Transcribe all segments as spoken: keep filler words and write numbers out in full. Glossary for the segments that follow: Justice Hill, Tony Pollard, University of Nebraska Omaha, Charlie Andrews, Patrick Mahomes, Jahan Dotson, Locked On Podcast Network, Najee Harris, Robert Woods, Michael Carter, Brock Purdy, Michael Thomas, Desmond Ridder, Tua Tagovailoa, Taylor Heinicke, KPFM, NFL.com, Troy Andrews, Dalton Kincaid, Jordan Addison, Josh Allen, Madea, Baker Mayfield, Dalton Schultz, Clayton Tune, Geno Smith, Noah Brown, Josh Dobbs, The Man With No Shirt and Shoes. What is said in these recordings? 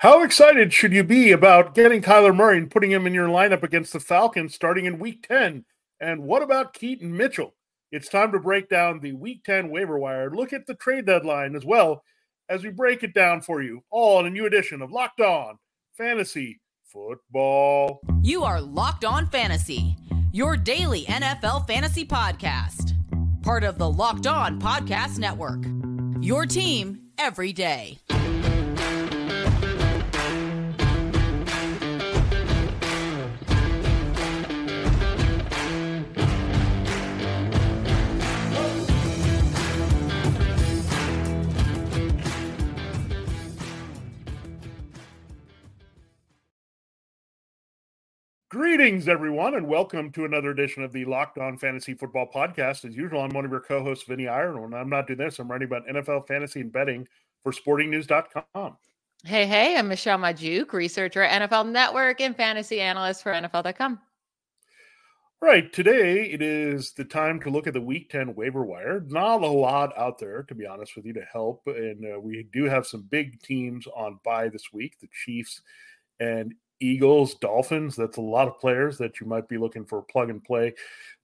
How excited should you be about getting Kyler Murray and putting him in your lineup against the Falcons starting in week ten? And what about Keaton Mitchell? It's time to break down the week ten waiver wire. Look at the trade deadline as well as we break it down for you. All in a new edition of Locked On Fantasy Football. You are Locked On Fantasy, your daily N F L fantasy podcast. Part of the Locked On Podcast Network, your team every day. Greetings, everyone, and welcome to another edition of the Locked On Fantasy Football Podcast. As usual, I'm one of your co-hosts, Vinny Iyer, and when I'm not doing this, I'm writing about N F L fantasy and betting for sporting news dot com. Hey, hey, I'm Michelle Magdziuk, researcher at N F L Network and fantasy analyst for N F L dot com. All right, today it is the time to look at the Week ten waiver wire. Not a lot out there, to be honest with you, to help, and uh, we do have some big teams on bye this week, the Chiefs and Eagles, Dolphins. That's a lot of players that you might be looking for plug and play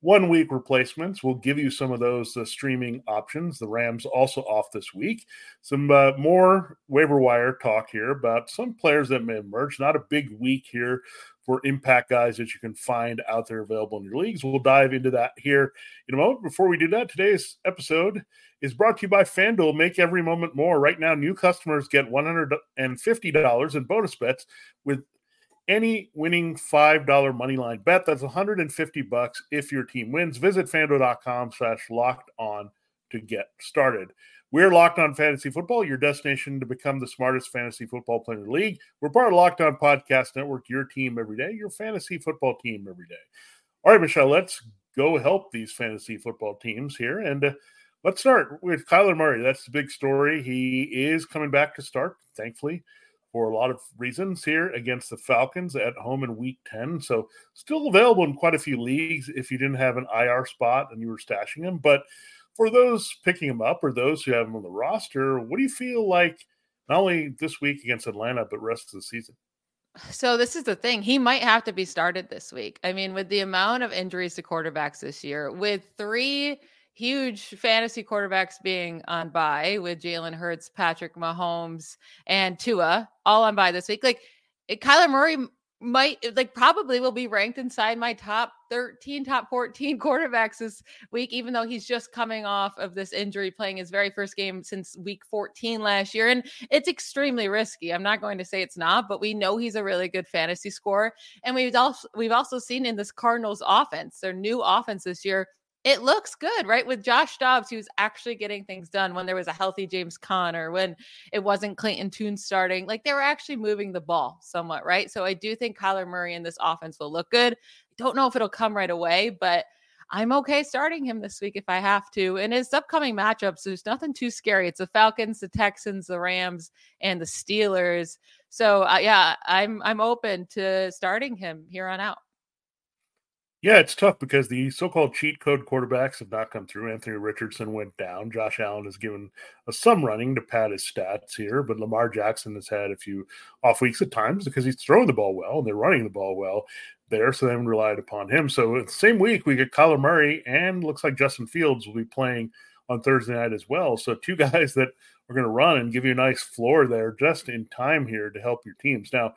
one week replacements. We'll give you some of those uh, streaming options. The Rams also off this week. Some uh, more waiver wire talk here about some players that may emerge. Not a big week here for impact guys that you can find out there available in your leagues. We'll dive into that here in a moment. Before we do that, today's episode is brought to you by FanDuel. Make every moment more. Right now, new customers get one hundred fifty dollars in bonus bets with any winning five dollars moneyline bet. That's one hundred fifty bucks if your team wins. Visit FanDuel.com slash locked on to get started. We're Locked On Fantasy Football, your destination to become the smartest fantasy football player in the league. We're part of Locked On Podcast Network, your team every day, your fantasy football team every day. All right, Michelle, let's go help these fantasy football teams here. And uh, let's start with Kyler Murray. That's the big story. He is coming back to start, thankfully, for a lot of reasons here against the Falcons at home in week ten. So still available in quite a few leagues if you didn't have an I R spot and you were stashing him. But for those picking him up or those who have him on the roster, what do you feel like not only this week against Atlanta, but rest of the season? So this is the thing. He might have to be started this week. I mean, with the amount of injuries to quarterbacks this year, with three huge fantasy quarterbacks being on bye with Jalen Hurts, Patrick Mahomes, and Tua all on bye this week. Like Kyler Murray might like probably will be ranked inside my top thirteen, top fourteen quarterbacks this week, even though he's just coming off of this injury, playing his very first game since week fourteen last year. And it's extremely risky. I'm not going to say it's not, but we know he's a really good fantasy scorer. And we've also, we've also seen in this Cardinals offense, their new offense this year, it looks good, right? With Josh Dobbs, who's actually getting things done when there was a healthy James Conner, when it wasn't Clayton Tune starting, like they were actually moving the ball somewhat, right? So I do think Kyler Murray in this offense will look good. I don't know if it'll come right away, but I'm okay starting him this week if I have to. And his upcoming matchups, there's nothing too scary. It's the Falcons, the Texans, the Rams, and the Steelers. So uh, yeah, I'm I'm open to starting him here on out. Yeah, it's tough because the so-called cheat code quarterbacks have not come through. Anthony Richardson went down. Josh Allen has given a some running to pad his stats here, but Lamar Jackson has had a few off weeks at times because he's throwing the ball well and they're running the ball well there, so they haven't relied upon him. So same week, we get Kyler Murray, and looks like Justin Fields will be playing on Thursday night as well. So two guys that are going to run and give you a nice floor there just in time here to help your teams. Now,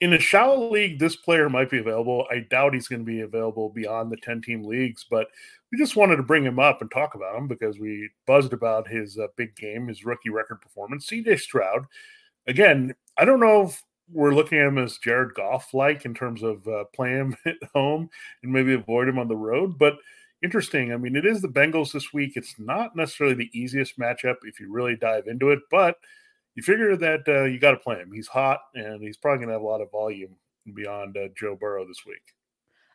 in a shallow league, this player might be available. I doubt he's going to be available beyond the ten-team leagues, but we just wanted to bring him up and talk about him because we buzzed about his uh, big game, his rookie record performance. C J Stroud, again, I don't know if we're looking at him as Jared Goff-like in terms of uh, playing him at home and maybe avoid him on the road, but interesting. I mean, it is the Bengals this week. It's not necessarily the easiest matchup if you really dive into it, but you figure that uh, you got to play him. He's hot, and he's probably going to have a lot of volume beyond uh, Joe Burrow this week.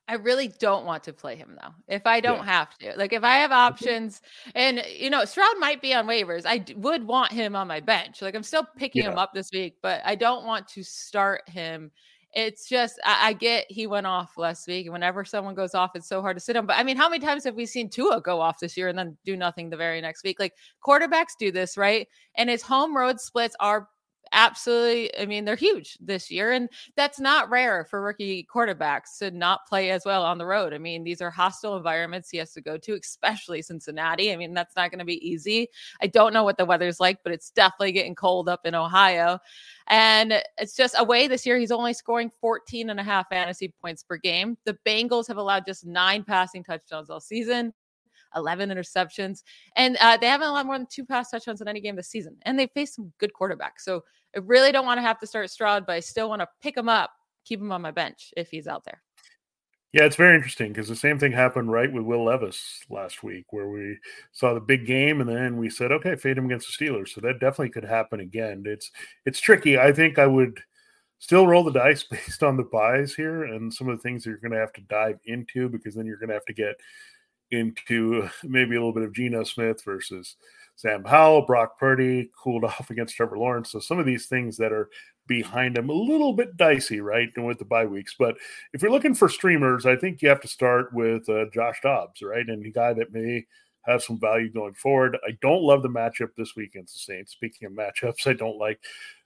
I really don't want to play him, though, if I don't yeah. have to. Like, if I have options, and, you know, Stroud might be on waivers. I d- would want him on my bench. Like, I'm still picking yeah. him up this week, but I don't want to start him. It's just, I, I get he went off last week, and whenever someone goes off, it's so hard to sit him. But I mean, how many times have we seen Tua go off this year and then do nothing the very next week? Like quarterbacks do this, right? And his home road splits are absolutely, I mean, they're huge this year. And that's not rare for rookie quarterbacks to not play as well on the road. I mean, these are hostile environments he has to go to, especially Cincinnati. I mean, that's not going to be easy. I don't know what the weather's like, but it's definitely getting cold up in Ohio. And it's just away this year, he's only scoring fourteen and a half fantasy points per game. The Bengals have allowed just nine passing touchdowns all season, eleven interceptions, and uh, they haven't allowed more than two pass touchdowns in any game this season. And they faced some good quarterbacks. So I really don't want to have to start Stroud, but I still want to pick him up, keep him on my bench if he's out there. Yeah, it's very interesting because the same thing happened, right, with Will Levis last week where we saw the big game and then we said, okay, fade him against the Steelers. So that definitely could happen again. It's it's tricky. I think I would still roll the dice based on the buys here and some of the things that you're going to have to dive into, because then you're going to have to get into maybe a little bit of Geno Smith versus Sam Howell. Brock Purdy cooled off against Trevor Lawrence. So some of these things that are behind him, a little bit dicey, right, and with the bye weeks. But if you're looking for streamers, I think you have to start with uh, Josh Dobbs, right, and the guy that may have some value going forward. I don't love the matchup this week against the Saints. Speaking of matchups, I don't like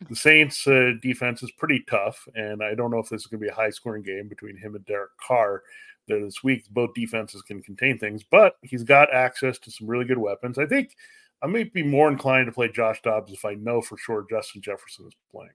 the Saints' uh, defense is pretty tough, and I don't know if this is going to be a high-scoring game between him and Derek Carr. There this week, both defenses can contain things, but he's got access to some really good weapons. I think I might be more inclined to play Josh Dobbs if I know for sure Justin Jefferson is playing.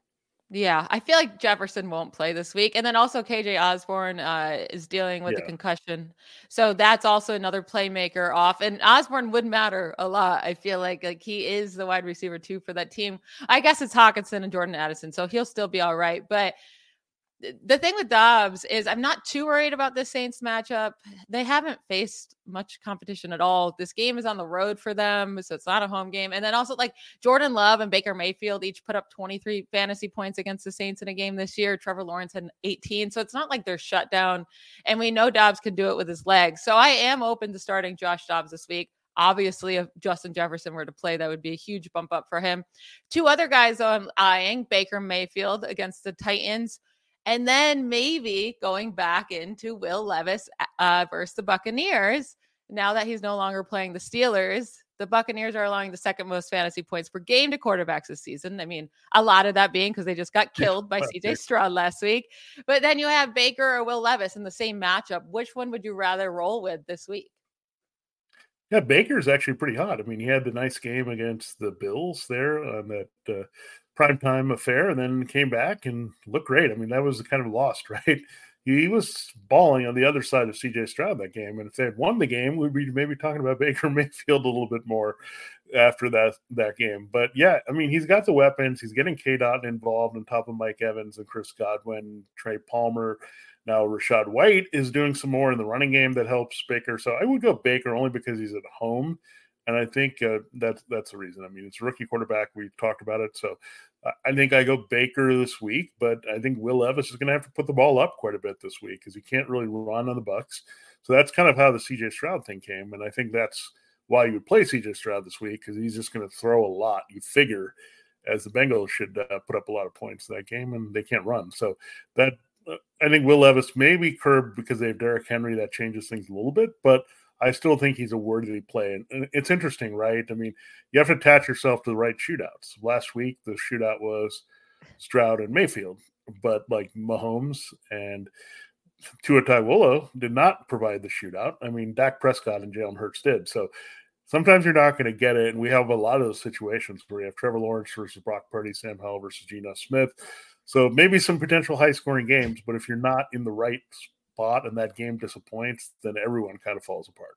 Yeah, I feel like Jefferson won't play this week. And then also K J Osborne uh, is dealing with yeah. a concussion. So that's also another playmaker off. And Osborne would matter a lot. I feel like like he is the wide receiver too for that team. I guess it's Hawkinson and Jordan Addison, so he'll still be all right. But the thing with Dobbs is I'm not too worried about the Saints matchup. They haven't faced much competition at all. This game is on the road for them, so it's not a home game. And then also like Jordan Love and Baker Mayfield each put up twenty-three fantasy points against the Saints in a game this year. Trevor Lawrence had eighteen. So it's not like they're shut down, and we know Dobbs can do it with his legs. So I am open to starting Josh Dobbs this week. Obviously, if Justin Jefferson were to play, that would be a huge bump up for him. Two other guys though I'm eyeing: Baker Mayfield against the Titans, and then maybe going back into Will Levis uh, versus the Buccaneers. Now that he's no longer playing the Steelers, the Buccaneers are allowing the second most fantasy points per game to quarterbacks this season. I mean, a lot of that being because they just got killed by C J Stroud last week. But then you have Baker or Will Levis in the same matchup. Which one would you rather roll with this week? Yeah, Baker's actually pretty hot. I mean, he had the nice game against the Bills there on that uh, primetime affair, and then came back and looked great. I mean, that was kind of lost, right? He was balling on the other side of C J Stroud that game, and if they had won the game, we'd be maybe talking about Baker Mayfield a little bit more after that that game. But yeah, I mean, he's got the weapons. He's getting K-Dot involved on top of Mike Evans and Chris Godwin, Trey Palmer. Now, Rashad White is doing some more in the running game that helps Baker. So I would go Baker only because he's at home. And I think uh, that's, that's the reason. I mean, it's a rookie quarterback. We've talked about it. So I think I go Baker this week, but I think Will Levis is going to have to put the ball up quite a bit this week because he can't really run on the Bucs. So that's kind of how the C J Stroud thing came. And I think that's why you would play C J Stroud this week, because he's just going to throw a lot, you figure, as the Bengals should uh, put up a lot of points in that game, and they can't run. So that, I think Will Levis may be curbed because they have Derrick Henry. That changes things a little bit, but I still think he's a worthy play. And it's interesting, right? I mean, you have to attach yourself to the right shootouts. Last week, the shootout was Stroud and Mayfield, but like Mahomes and Tua Tagovailoa did not provide the shootout. I mean, Dak Prescott and Jalen Hurts did. So sometimes you're not going to get it. And we have a lot of those situations where you have Trevor Lawrence versus Brock Purdy, Sam Howell versus Geno Smith. So maybe some potential high-scoring games, but if you're not in the right spot and that game disappoints, then everyone kind of falls apart.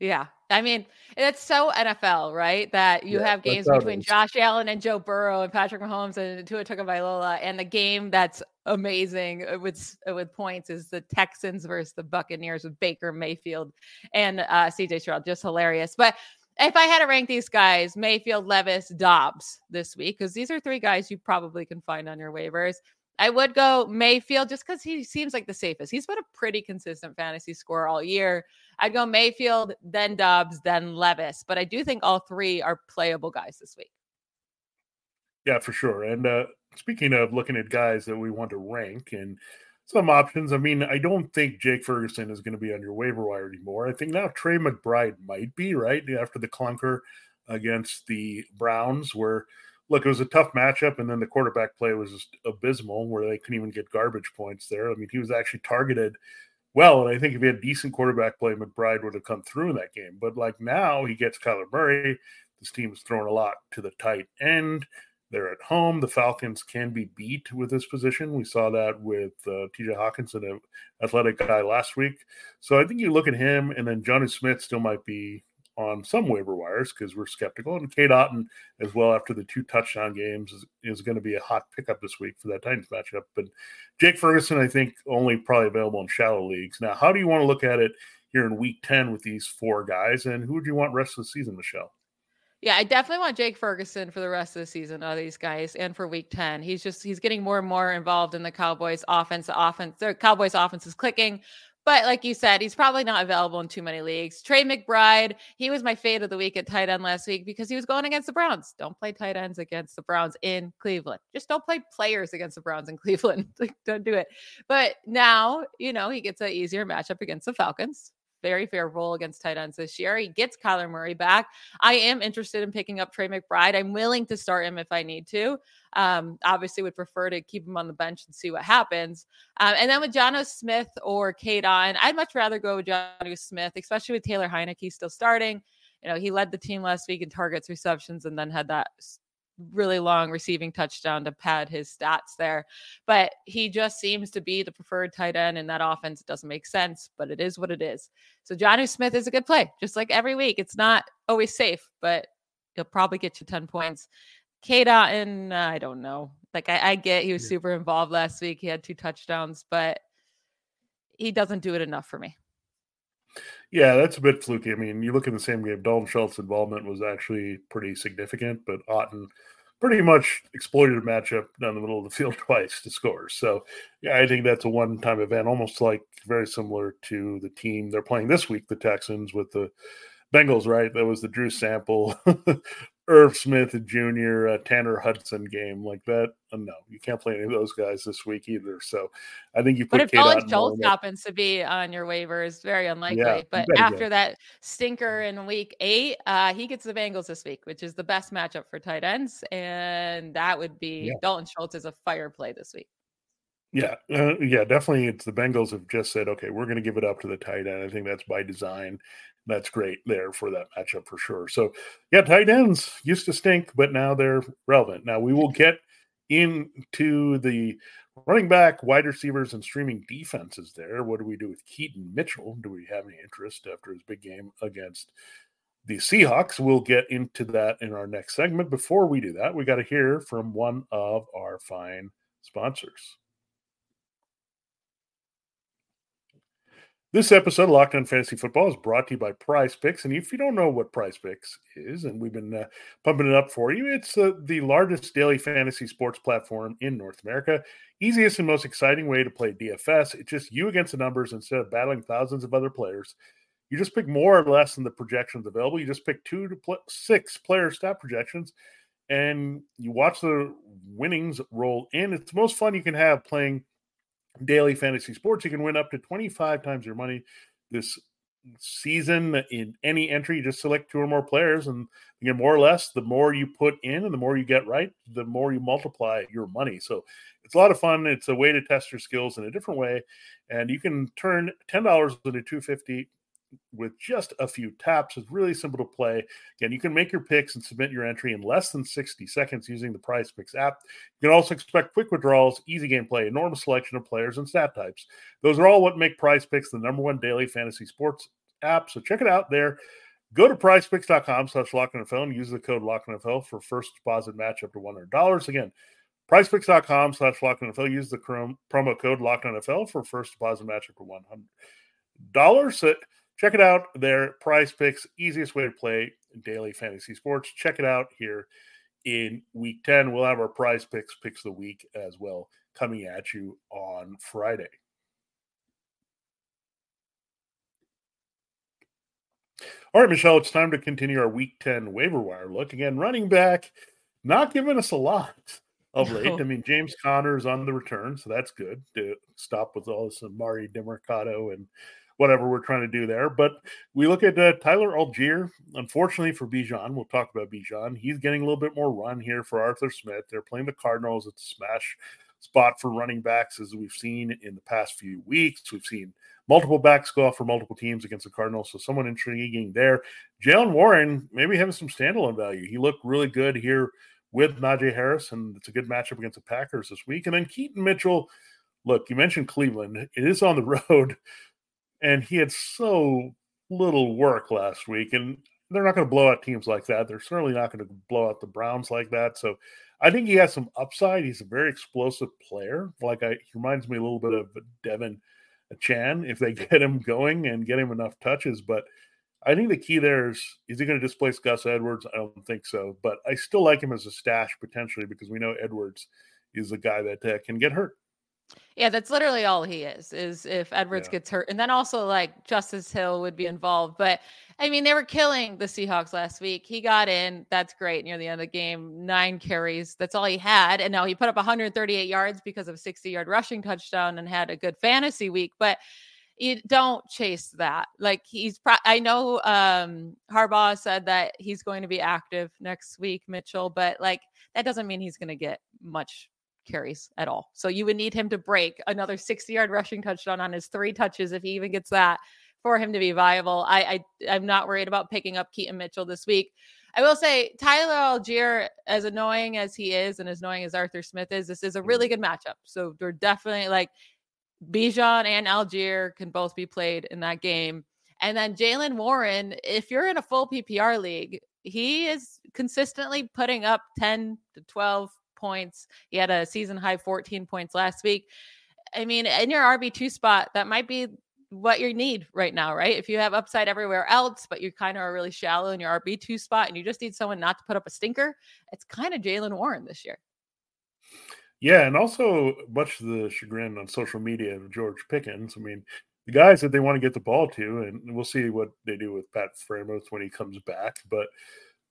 Yeah. I mean, it's so N F L, right, that you yeah, have games between Josh Allen and Joe Burrow and Patrick Mahomes and Tua Tagovailoa, and the game that's amazing with with points is the Texans versus the Buccaneers with Baker Mayfield and uh, C J Stroud. Just hilarious. But if I had to rank these guys, Mayfield, Levis, Dobbs this week, because these are three guys you probably can find on your waivers, I would go Mayfield just because he seems like the safest. He's been a pretty consistent fantasy scorer all year. I'd go Mayfield, then Dobbs, then Levis. But I do think all three are playable guys this week. Yeah, for sure. And uh, speaking of looking at guys that we want to rank and some options, I mean, I don't think Jake Ferguson is going to be on your waiver wire anymore. I think now Trey McBride might be, right, after the clunker against the Browns where look, it was a tough matchup, and then the quarterback play was just abysmal, where they couldn't even get garbage points there. I mean, he was actually targeted well, and I think if he had decent quarterback play, McBride would have come through in that game. But, like, now he gets Kyler Murray. This team is throwing a lot to the tight end. They're at home. The Falcons can be beat with this position. We saw that with uh, T J Hawkinson, an athletic guy, last week. So I think you look at him, and then Jonnu Smith still might be on some waiver wires because we're skeptical. And Kate Otten as well, after the two touchdown games, is, is going to be a hot pickup this week for that Titans matchup. But Jake Ferguson, I think, only probably available in shallow leagues. Now, how do you want to look at it here in week ten with these four guys? And who would you want rest of the season, Michelle? Yeah, I definitely want Jake Ferguson for the rest of the season, all these guys, and for week ten. He's just, he's getting more and more involved in the Cowboys offense. The offense, the Cowboys offense is clicking. But like you said, he's probably not available in too many leagues. Trey McBride, he was my fade of the week at tight end last week because he was going against the Browns. Don't play tight ends against the Browns in Cleveland. Just don't play players against the Browns in Cleveland. Like, don't do it. But now, you know, he gets an easier matchup against the Falcons. Very fair role against tight ends this year. He gets Kyler Murray back. I am interested in picking up Trey McBride. I'm willing to start him if I need to. Um, obviously would prefer to keep him on the bench and see what happens. Um, and then with Jonnu Smith or Keaton, I'd much rather go with Jonnu Smith, especially with Taylor Heinicke still starting. You know, he led the team last week in targets, receptions, and then had that really long receiving touchdown to pad his stats there. But he just seems to be the preferred tight end in that offense. It doesn't make sense, but it is what it is. So Jonnu Smith is a good play, just like every week. It's not always safe, but he'll probably get you ten points. K. Dotton, I don't know. Like, I, I get he was super involved last week. He had two touchdowns, but he doesn't do it enough for me. Yeah, that's a bit fluky. I mean, you look in the same game, Dalton Schultz's involvement was actually pretty significant, but Otten pretty much exploited a matchup down the middle of the field twice to score. So, yeah, I think that's a one-time event, almost like very similar to the team they're playing this week, the Texans with the Bengals, right? That was the Drew Sample, Irv Smith Junior, uh, Tanner Hudson game like that. Uh, no, you can't play any of those guys this week either. So I think you put. But if Dalton Schultz happens to be on your waivers, very unlikely. Yeah, but after that stinker in week eight, uh, he gets the Bengals this week, which is the best matchup for tight ends, and that would be yeah. Dalton Schultz is a fire play this week. Yeah, uh, yeah, definitely. It's the Bengals have just said, okay, we're going to give it up to the tight end. I think that's by design. That's great there for that matchup for sure. So, yeah, tight ends used to stink, but now they're relevant. Now we will get into the running back, wide receivers, and streaming defenses there. What do we do with Keaton Mitchell? Do we have any interest after his big game against the Seahawks? We'll get into that in our next segment. Before we do that, we got to hear from one of our fine sponsors. This episode of Locked On Fantasy Football is brought to you by Prize Picks. And if you don't know what Prize Picks is, and we've been uh, pumping it up for you, it's uh, the largest daily fantasy sports platform in North America. Easiest and most exciting way to play D F S. It's just you against the numbers instead of battling thousands of other players. You just pick more or less than the projections available. You just pick two to pl- six player stat projections, and you watch the winnings roll in. It's the most fun you can have playing daily fantasy sports. You can win up to twenty-five times your money this season in any entry. You just select two or more players, and again, more or less, the more you put in and the more you get right, the more you multiply your money. So it's a lot of fun. It's a way to test your skills in a different way, and you can turn ten dollars into two hundred fifty dollars with just a few taps. It's really simple to play. Again, you can make your picks and submit your entry in less than sixty seconds using the Prize Picks app. You can also expect quick withdrawals, easy gameplay, enormous selection of players and stat types. Those are all what make Prize Picks the number one daily fantasy sports app. So check it out there. Go to prize picks dot com slash lock N F L and use the code lock N F L for first deposit match up to one hundred dollars. Again, prize picks dot com slash lock N F L. Use the promo code lock N F L for first deposit match up to one hundred dollars. Check it out there, Prize Picks, easiest way to play daily fantasy sports. Check it out here in week ten. We'll have our Prize Picks picks of the week as well coming at you on Friday. All right, Michelle, it's time to continue our week ten waiver wire look. Again, running back, not giving us a lot of late. No. I mean, James Conner is on the return, so that's good to stop with all this Amari DiMercato and whatever we're trying to do there. But we look at uh, Tyler Allgeier. Unfortunately for Bijan, we'll talk about Bijan. He's getting a little bit more run here for Arthur Smith. They're playing the Cardinals. It's a smash spot for running backs, as we've seen in the past few weeks. We've seen multiple backs go off for multiple teams against the Cardinals, so someone intriguing there. Jaylen Warren maybe having some standalone value. He looked really good here with Najee Harris, and it's a good matchup against the Packers this week. And then Keaton Mitchell, look, you mentioned Cleveland. It is on the road, and he had so little work last week, and they're not going to blow out teams like that. They're certainly not going to blow out the Browns like that. So I think he has some upside. He's a very explosive player. Like I, he reminds me a little bit of Devin Chan if they get him going and get him enough touches. But I think the key there is, is he going to displace Gus Edwards? I don't think so. But I still like him as a stash potentially because we know Edwards is a guy that uh, can get hurt. Yeah, that's literally all he is, is if Edwards yeah. gets hurt. And then also, like, Justice Hill would be involved. But, I mean, they were killing the Seahawks last week. He got in. That's great near the end of the game. Nine carries. That's all he had. And now he put up one hundred thirty-eight yards because of a sixty-yard rushing touchdown and had a good fantasy week. But you don't chase that. Like, he's pro- – I know um, Harbaugh said that he's going to be active next week, Mitchell. But, like, that doesn't mean he's going to get much – carries at all. So you would need him to break another sixty-yard rushing touchdown on his three touches, if he even gets that, for him to be viable. I, I, I'm not worried about picking up Keaton Mitchell this week. I will say Tyler Allgeier, as annoying as he is and as annoying as Arthur Smith is, this is a really good matchup. So they're definitely like Bijan and Allgeier can both be played in that game. And then Jaylen Warren, if you're in a full P P R league, he is consistently putting up ten to twelve points. He had a season high fourteen points last week. I mean, in your R B two spot, that might be what you need right now, right? If you have upside everywhere else, but you kind of are really shallow in your R B two spot and you just need someone not to put up a stinker, it's kind of Jaylen Warren this year. Yeah. And also, much of the chagrin on social media of George Pickens. I mean, the guys that they want to get the ball to, and we'll see what they do with Pat Framos when he comes back, but the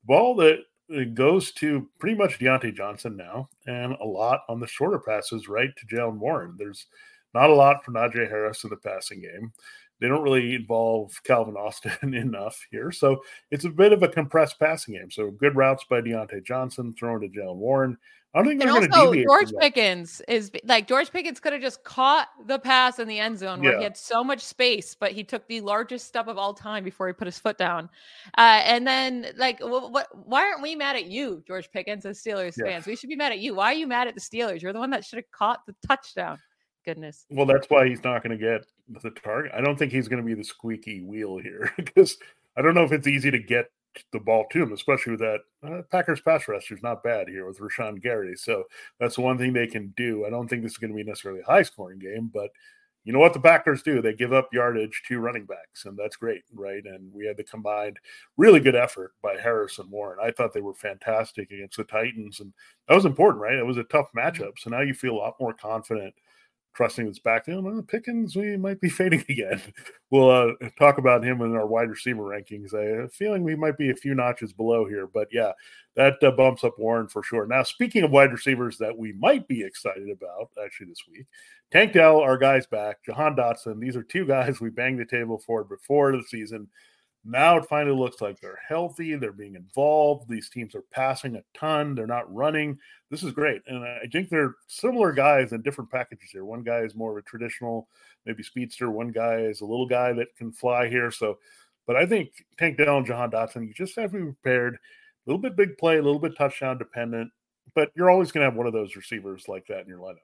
ball that it goes to pretty much Deontay Johnson now, and a lot on the shorter passes, right, to Jaylen Warren. There's not a lot for Najee Harris in the passing game. They don't really involve Calvin Austin enough here. So it's a bit of a compressed passing game. So good routes by Deontay Johnson, thrown to Jaylen Warren. I don't think they're going to deviate. George Pickens is like George Pickens could have just caught the pass in the end zone where yeah. he had so much space, but he took the largest step of all time before he put his foot down. Uh, and then, like, what, what? Why aren't we mad at you, George Pickens, as Steelers yeah. fans? We should be mad at you. Why are you mad at the Steelers? You're the one that should have caught the touchdown. Goodness. Well, that's why he's not going to get the target. I don't think he's going to be the squeaky wheel here because I don't know if it's easy to get the ball to him, especially with that uh, Packers pass rush is not bad here with Rashawn Gary. So that's one thing they can do. I don't think this is going to be necessarily a high scoring game, but you know what the Packers do? They give up yardage to running backs, and that's great, right? And we had the combined really good effort by Harris and Warren. I thought they were fantastic against the Titans, and that was important, right? It was a tough matchup. So now you feel a lot more confident trusting this backfield. Well, Pickens, we might be fading again. We'll uh, talk about him in our wide receiver rankings. I have a feeling we might be a few notches below here, but yeah, that uh, bumps up Warren for sure. Now, speaking of wide receivers that we might be excited about actually this week, Tank Dell, our guy's back, Jahan Dotson. These are two guys we banged the table for before the season. Now it finally looks like they're healthy. They're being involved. These teams are passing a ton. They're not running. This is great. And I think they're similar guys in different packages here. One guy is more of a traditional, maybe speedster. One guy is a little guy that can fly here. So, but I think Tank Dell and Jahan Dotson, you just have to be prepared. A little bit big play, a little bit touchdown dependent. But you're always going to have one of those receivers like that in your lineup.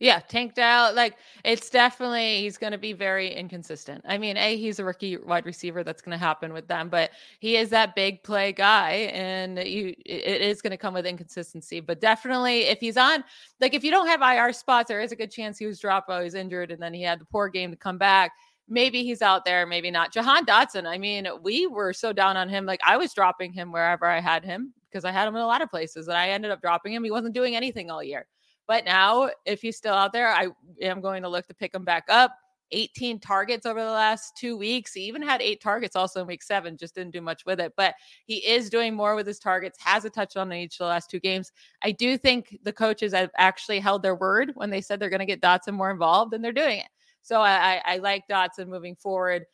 Yeah, Tank Dell, like, it's definitely, he's going to be very inconsistent. I mean, A, he's a rookie wide receiver. That's going to happen with them, but he is that big play guy, and you, it is going to come with inconsistency. But definitely, if he's on, like, if you don't have I R spots, there is a good chance he was dropped while he was injured, and then he had the poor game to come back. Maybe he's out there, maybe not. Jahan Dotson, I mean, we were so down on him. Like, I was dropping him wherever I had him because I had him in a lot of places, and I ended up dropping him. He wasn't doing anything all year. But now, if he's still out there, I am going to look to pick him back up. eighteen targets over the last two weeks. He even had eight targets also in week seven, just didn't do much with it. But he is doing more with his targets, has a touchdown in each of the last two games. I do think the coaches have actually held their word when they said they're going to get Dotson more involved, and they're doing it. So I, I like Dotson moving forward.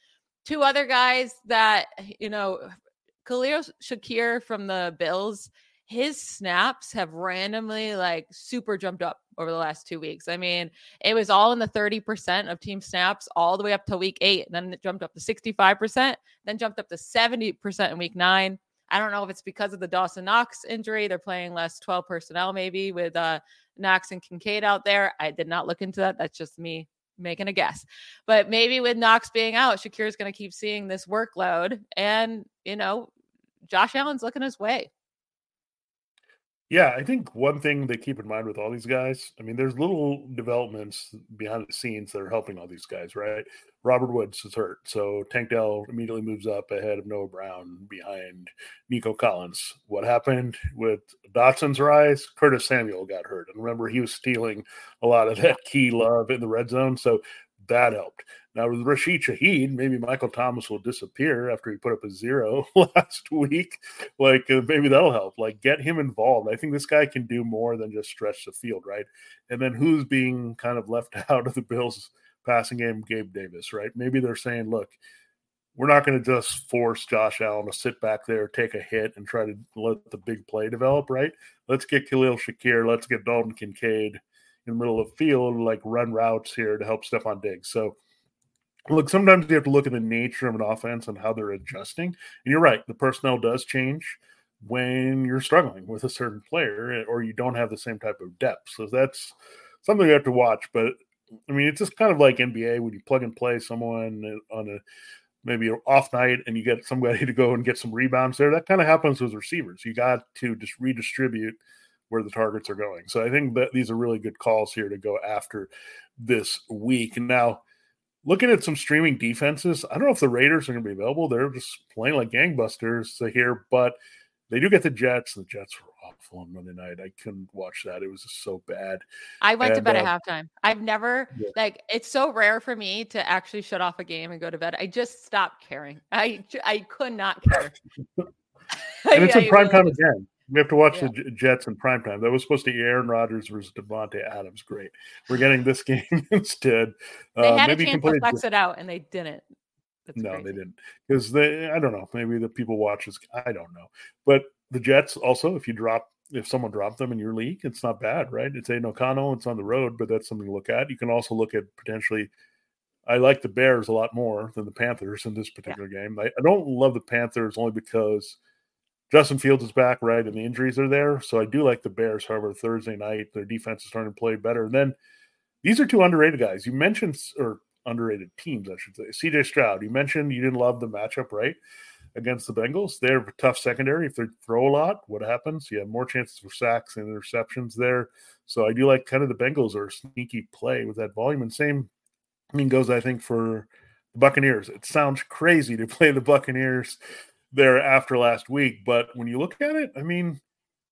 Two other guys that, you know, Khalil Shakir from the Bills, his snaps have randomly like super jumped up over the last two weeks. I mean, it was all in the thirty percent of team snaps all the way up to week eight. And then it jumped up to sixty-five percent, then jumped up to seventy percent in week nine. I don't know if it's because of the Dawson Knox injury. They're playing less twelve personnel maybe with uh, Knox and Kincaid out there. I did not look into that. That's just me making a guess. But maybe with Knox being out, Shakir's going to keep seeing this workload. And, you know, Josh Allen's looking his way. Yeah, I think one thing to keep in mind with all these guys, I mean, there's little developments behind the scenes that are helping all these guys, right? Robert Woods is hurt, so Tank Dell immediately moves up ahead of Noah Brown, behind Nico Collins. What happened with Dotson's rise? Curtis Samuel got hurt, and remember, he was stealing a lot of that key love in the red zone, so that helped. Now with Rashid Shaheed, maybe Michael Thomas will disappear after he put up a zero last week. Like uh, maybe that'll help. Like get him involved. I think this guy can do more than just stretch the field, right? And then who's being kind of left out of the Bills' passing game? Gabe Davis, right? Maybe they're saying, look, we're not going to just force Josh Allen to sit back there, take a hit, and try to let the big play develop, right? Let's get Khalil Shakir. Let's get Dalton Kincaid in the middle of the field, like run routes here to help Stephon Diggs. So, look, sometimes you have to look at the nature of an offense and how they're adjusting. And you're right, the personnel does change when you're struggling with a certain player or you don't have the same type of depth. So that's something you have to watch. But, I mean, it's just kind of like N B A when you plug and play someone on a maybe an off night and you get somebody to go and get some rebounds there. That kind of happens with receivers. You got to just redistribute where the targets are going. So I think that these are really good calls here to go after this week. Now, looking at some streaming defenses, I don't know if the Raiders are going to be available. They're just playing like gangbusters here, but they do get the Jets. The Jets were awful on Monday night. I couldn't watch that. It was just so bad. I went and, to bed uh, at halftime. I've never, yeah. like, it's so rare for me to actually shut off a game and go to bed. I just stopped caring. I, I could not care. And it's yeah, in prime really time just... again. We have to watch yeah. the Jets in primetime. That was supposed to be Aaron Rodgers versus Devontae Adams. Great. We're getting this game instead. They uh, had maybe a chance to flex it out, and they didn't. That's no, crazy. They didn't. Because they, I don't know, maybe the people watch this. I don't know. But the Jets also, if you drop, if someone dropped them in your league, it's not bad, right? It's Aiden O'Connell. It's on the road, but that's something to look at. You can also look at potentially – I like the Bears a lot more than the Panthers in this particular yeah. game. I, I don't love the Panthers only because – Justin Fields is back, right, and the injuries are there. So I do like the Bears, however, Thursday night. Their defense is starting to play better. And then these are two underrated guys. You mentioned – or underrated teams, I should say. C J Stroud, you mentioned you didn't love the matchup, right, against the Bengals. They're a tough secondary. If they throw a lot, what happens? You have more chances for sacks and interceptions there. So I do like kind of the Bengals are a sneaky play with that volume. And same I mean goes, I think, for the Buccaneers. It sounds crazy to play the Buccaneers – there after last week, but when you look at it, I mean,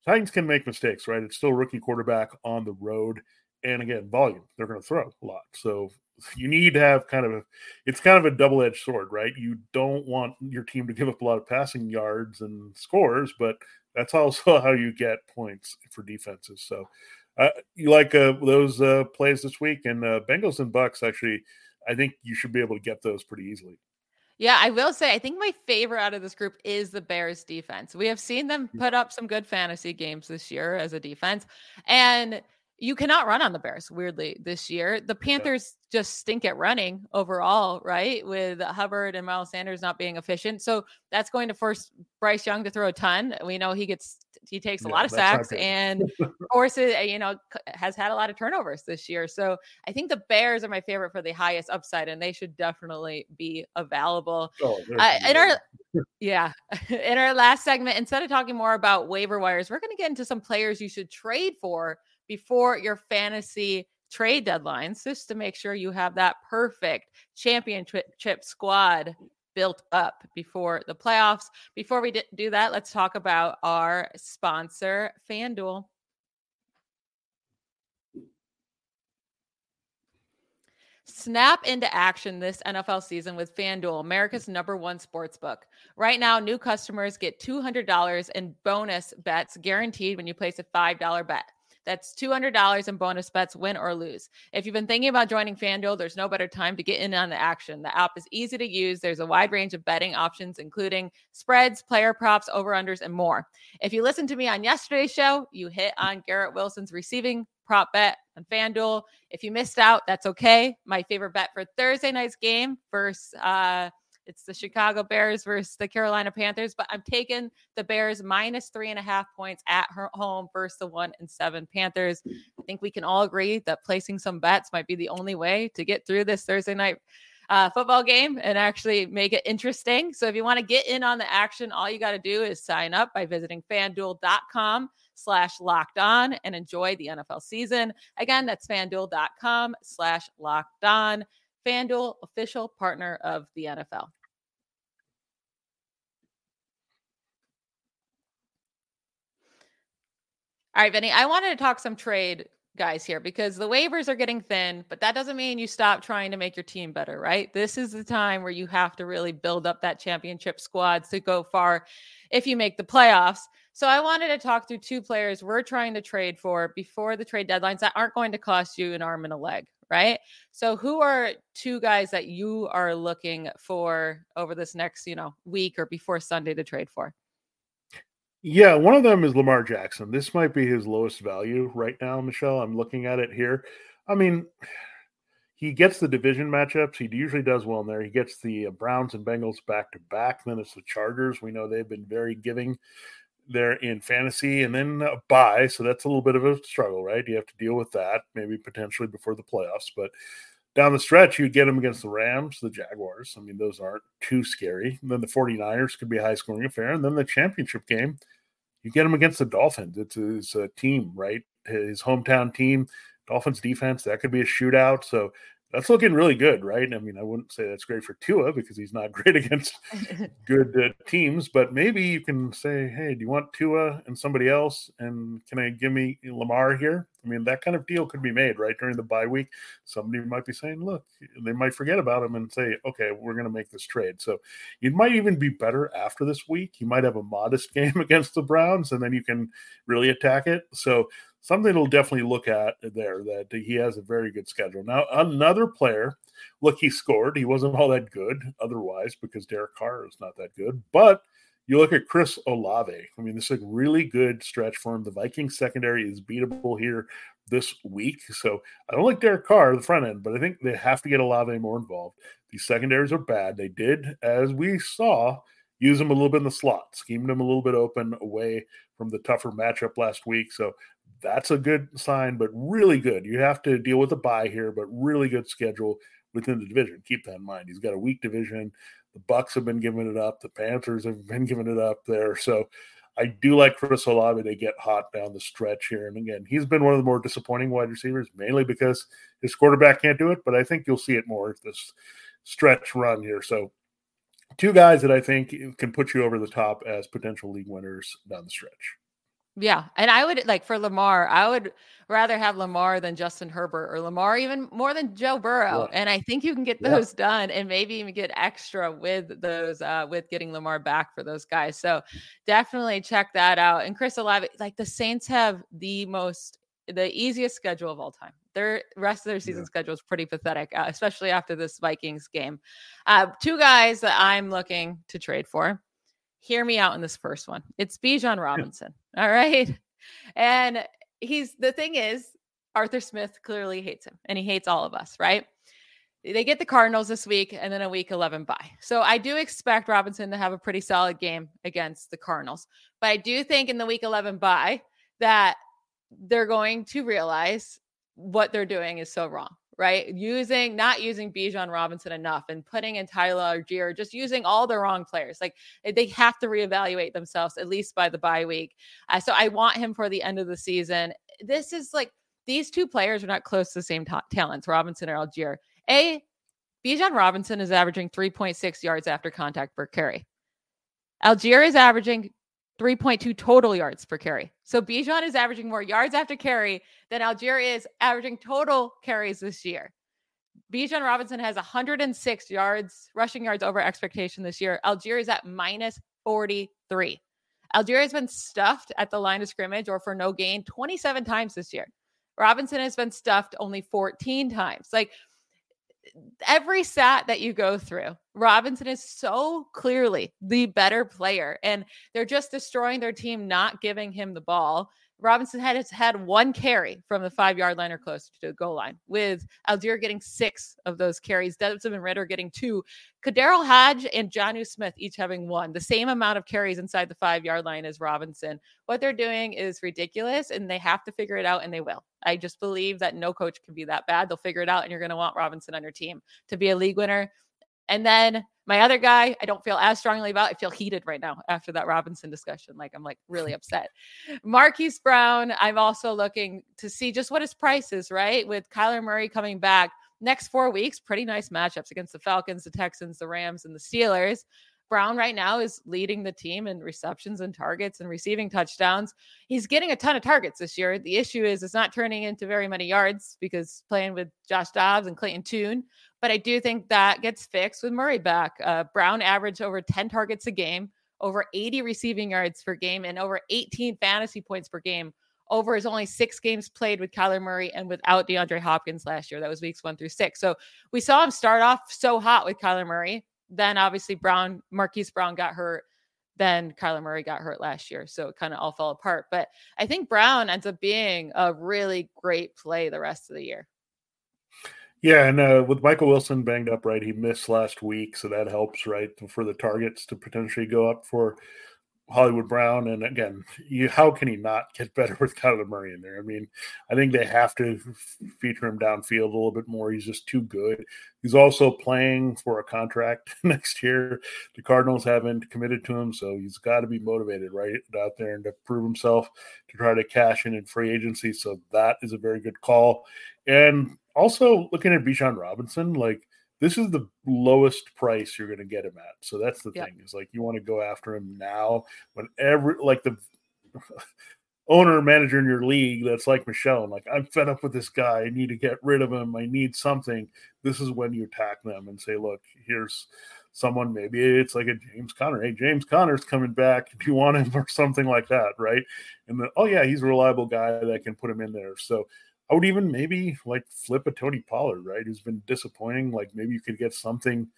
Titans can make mistakes, right? It's still rookie quarterback on the road, and again, volume. They're going to throw a lot, so you need to have kind of a. It's kind of a double-edged sword, right? You don't want your team to give up a lot of passing yards and scores, but that's also how you get points for defenses. So, uh, you like uh, those uh, plays this week, and uh, Bengals and Bucks actually, I think you should be able to get those pretty easily. Yeah, I will say, I think my favorite out of this group is the Bears defense. We have seen them put up some good fantasy games this year as a defense, and you cannot run on the Bears, weirdly, this year. The Panthers just stink at running overall, right, with Hubbard and Miles Sanders not being efficient. So that's going to force Bryce Young to throw a ton. We know he gets he takes a yeah, lot of sacks and forces, you know, has had a lot of turnovers this year. So I think the Bears are my favorite for the highest upside, and they should definitely be available. Oh, uh, in our yeah, in our last segment, instead of talking more about waiver wires, we're going to get into some players you should trade for before your fantasy trade deadlines, just to make sure you have that perfect championship squad built up before the playoffs. Before we do that, let's talk about our sponsor, FanDuel. Snap into action this N F L season with FanDuel, America's number one sportsbook. Right now, new customers get two hundred dollars in bonus bets guaranteed when you place a five dollars bet. That's two hundred dollars in bonus bets, win or lose. If you've been thinking about joining FanDuel, there's no better time to get in on the action. The app is easy to use. There's a wide range of betting options, including spreads, player props, over-unders, and more. If you listened to me on yesterday's show, you hit on Garrett Wilson's receiving prop bet on FanDuel. If you missed out, that's okay. My favorite bet for Thursday night's game versus uh, it's the Chicago Bears versus the Carolina Panthers, but I'm taking the Bears minus three and a half points at home versus the one and seven Panthers. I think we can all agree that placing some bets might be the only way to get through this Thursday night uh, football game and actually make it interesting. So if you want to get in on the action, all you got to do is sign up by visiting FanDuel.com slash locked on and enjoy the N F L season. Again, that's FanDuel.com slash locked on. FanDuel, official partner of the N F L. All right, Vinny, I wanted to talk some trade guys here because the waivers are getting thin, but that doesn't mean you stop trying to make your team better, right? This is the time where you have to really build up that championship squad to go far if you make the playoffs. So I wanted to talk through two players we're trying to trade for before the trade deadlines that aren't going to cost you an arm and a leg. Right? So who are two guys that you are looking for over this next, you know, week or before Sunday to trade for? Yeah, one of them is Lamar Jackson. This might be his lowest value right now, Michelle. I'm looking at it here. I mean, he gets the division matchups. He usually does well in there. He gets the Browns and Bengals back to back. Then it's the Chargers. We know they've been very giving there in fantasy, and then a bye, so that's a little bit of a struggle, right? You have to deal with that maybe potentially before the playoffs, but down the stretch, you get them against the Rams, the Jaguars. I mean, those aren't too scary. And then the 49ers could be a high-scoring affair, and then the championship game, you get them against the Dolphins. It's his uh, team, right? His hometown team, Dolphins defense, that could be a shootout, so that's looking really good, right? I mean, I wouldn't say that's great for Tua because he's not great against good uh, teams, but maybe you can say, hey, do you want Tua and somebody else? And can I give me Lamar here? I mean, that kind of deal could be made, right? During the bye week, somebody might be saying, look, they might forget about him and say, okay, we're going to make this trade. So it might even be better after this week. You might have a modest game against the Browns, and then you can really attack it. So something he'll definitely look at there, that he has a very good schedule. Now, another player, look, he scored. He wasn't all that good otherwise because Derek Carr is not that good. But you look at Chris Olave. I mean, this is a really good stretch for him. The Vikings secondary is beatable here this week. So I don't like Derek Carr, the front end, but I think they have to get Olave more involved. These secondaries are bad. They did, as we saw, use him a little bit in the slot, schemed him a little bit open away from the tougher matchup last week. So that's a good sign, but really good. You have to deal with a bye here, but really good schedule within the division. Keep that in mind. He's got a weak division. The Bucs have been giving it up. The Panthers have been giving it up there. So I do like Chris Olave to get hot down the stretch here. And again, he's been one of the more disappointing wide receivers, mainly because his quarterback can't do it, but I think you'll see it more this stretch run here. So two guys that I think can put you over the top as potential league winners down the stretch. Yeah. And I would like for Lamar, I would rather have Lamar than Justin Herbert, or Lamar even more than Joe Burrow. Yeah. And I think you can get those yeah. done and maybe even get extra with those, uh, with getting Lamar back for those guys. So definitely check that out. And Chris Olave, like the Saints have the most, the easiest schedule of all time. Their rest of their season yeah. schedule is pretty pathetic, uh, especially after this Vikings game. Uh, two guys that I'm looking to trade for. Hear me out in this first one. It's Bijan Robinson. All right. And he's, the thing is, Arthur Smith clearly hates him and he hates all of us, right? They get the Cardinals this week and then a week eleven bye. So I do expect Robinson to have a pretty solid game against the Cardinals, but I do think in the week eleven bye that they're going to realize what they're doing is so wrong. Right? Using, not using Bijan Robinson enough and putting in Tyler Allgeier, just using all the wrong players. Like they have to reevaluate themselves at least by the bye week. Uh, so I want him for the end of the season. This is like, these two players are not close to the same t- talents, Robinson or Allgeier. A, Bijan Robinson is averaging three point six yards after contact per carry. Allgeier is averaging three point two total yards per carry. So Bijan is averaging more yards after carry than Allgeier is averaging total carries this year. Bijan Robinson has one hundred six yards, rushing yards over expectation this year. Allgeier is at minus forty-three. Allgeier has been stuffed at the line of scrimmage or for no gain twenty-seven times this year. Robinson has been stuffed only fourteen times. Like, every stat that you go through, Robinson is so clearly the better player, and they're just destroying their team, not giving him the ball. Robinson had has had one carry from the five yard line or close to the goal line, with Allgeier getting six of those carries, Desmond Ridder getting two, Kadarrell Hodge and Jonnu Smith each having one, the same amount of carries inside the five yard line as Robinson. What they're doing is ridiculous, and they have to figure it out, and they will. I just believe that no coach can be that bad. They'll figure it out, and you're going to want Robinson on your team to be a league winner. And then my other guy, I don't feel as strongly about. I feel heated right now after that Robinson discussion. Like, I'm like really upset. Marquise Brown, I'm also looking to see just what his price is, right? With Kyler Murray coming back next four weeks, pretty nice matchups against the Falcons, the Texans, the Rams, and the Steelers. Brown right now is leading the team in receptions and targets and receiving touchdowns. He's getting a ton of targets this year. The issue is it's not turning into very many yards because playing with Josh Dobbs and Clayton Tune. But I do think that gets fixed with Murray back. Uh, Brown averaged over ten targets a game, over eighty receiving yards per game, and over eighteen fantasy points per game over his only six games played with Kyler Murray and without DeAndre Hopkins last year. That was weeks one through six. So we saw him start off so hot with Kyler Murray. Then obviously Brown, Marquise Brown got hurt. Then Kyler Murray got hurt last year. So it kind of all fell apart. But I think Brown ends up being a really great play the rest of the year. Yeah, and uh, with Michael Wilson banged up, right, he missed last week. So that helps, right, for the targets to potentially go up for Hollywood Brown. And again, you how can he not get better with Kyler Murray in there? I mean, I think they have to feature him downfield a little bit more. He's just too good. He's also playing for a contract next year. The Cardinals haven't committed to him, so he's got to be motivated right out there and to prove himself to try to cash in in free agency. So that is a very good call. And also looking at Bijan Robinson, like, this is the lowest price you're going to get him at. So that's the yep. thing is, like, you want to go after him now when every, like, the owner manager in your league that's like Michelle, and like, I'm fed up with this guy. I need to get rid of him. I need something. This is when you attack them and say, look, here's someone, maybe it's like a James Conner. Hey, James Conner's coming back. Do you want him or something like that? Right. And then, oh yeah, he's a reliable guy that can put him in there. So I would even maybe like flip a Tony Pollard, right? Who's been disappointing. Like, maybe you could get something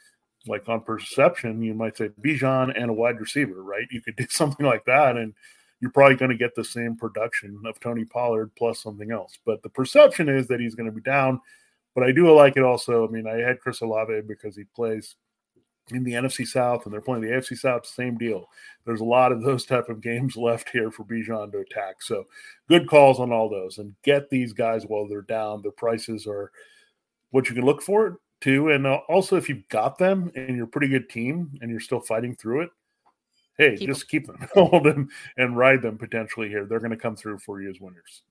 like on perception. You might say Bijan and a wide receiver, right? You could do something like that, and you're probably going to get the same production of Tony Pollard plus something else. But the perception is that he's going to be down. But I do like it also. I mean, I had Chris Olave because he plays in the N F C South, and they're playing the A F C South, same deal. There's a lot of those type of games left here for Bijan to attack. So good calls on all those. And get these guys while they're down. Their prices are what you can look for, too. And also, if you've got them and you're a pretty good team and you're still fighting through it, hey, keep just them. keep them. Hold them and ride them potentially here. They're going to come through for you as winners.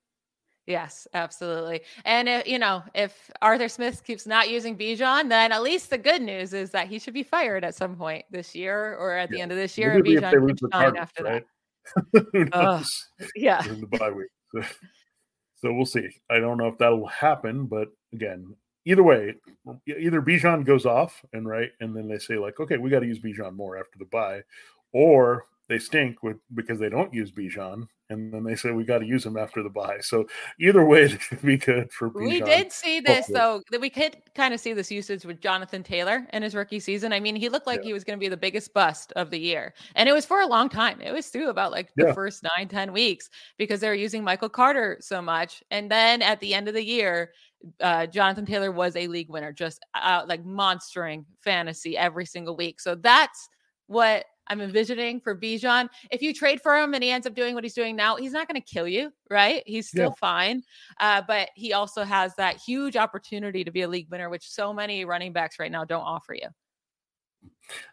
Yes, absolutely. And, if, you know, if Arthur Smith keeps not using Bijan, then at least the good news is that he should be fired at some point this year or at yeah. the end of this year. Maybe and Bijan keeps on after right? that. Who knows? Uh, yeah. In the bye week. So, so we'll see. I don't know if that'll happen, but again, either way, either Bijan goes off and right, and then they say like, okay, we got to use Bijan more after the bye, or they stink with, because they don't use Bijan, and then they say we got to use him after the bye. So either way, it should be good for Bijan. We did see this, hopefully. though, that we could kind of see this usage with Jonathan Taylor in his rookie season. I mean, he looked like yeah. he was going to be the biggest bust of the year, and it was for a long time. It was through about like the yeah. first nine, ten weeks because they were using Michael Carter so much, and then at the end of the year, uh, Jonathan Taylor was a league winner, just out like monstering fantasy every single week. So that's what I'm envisioning for Bijan. If you trade for him and he ends up doing what he's doing now, he's not going to kill you, right? He's still yeah. fine. Uh, but he also has that huge opportunity to be a league winner, which so many running backs right now don't offer you.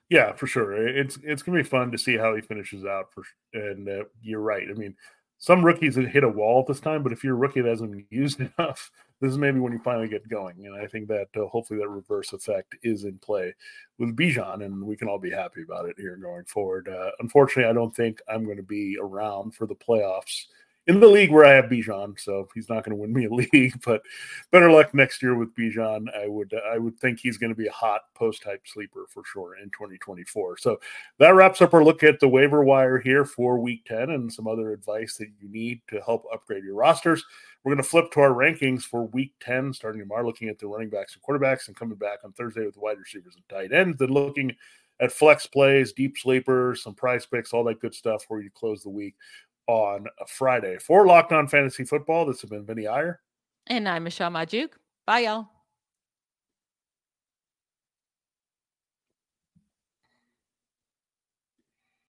Yeah, for sure. It's it's going to be fun to see how he finishes out. For And uh, you're right. I mean, some rookies have hit a wall at this time, but if you're a rookie that hasn't been used enough, this is maybe when you finally get going. And I think that uh, hopefully that reverse effect is in play with Bijan, and we can all be happy about it here going forward. Uh, unfortunately, I don't think I'm going to be around for the playoffs in the league where I have Bijan, so he's not going to win me a league, but better luck next year with Bijan. I would I would think he's going to be a hot post-hype sleeper for sure in twenty twenty-four. So that wraps up our look at the waiver wire here for Week ten and some other advice that you need to help upgrade your rosters. We're going to flip to our rankings for Week ten, starting tomorrow, looking at the running backs and quarterbacks, and coming back on Thursday with the wide receivers and tight ends, then looking at flex plays, deep sleepers, some prize picks, all that good stuff where you close the week on a Friday. For Locked On Fantasy Football, this has been Vinny Iyer. And I'm Michelle Magdziuk. Bye, y'all.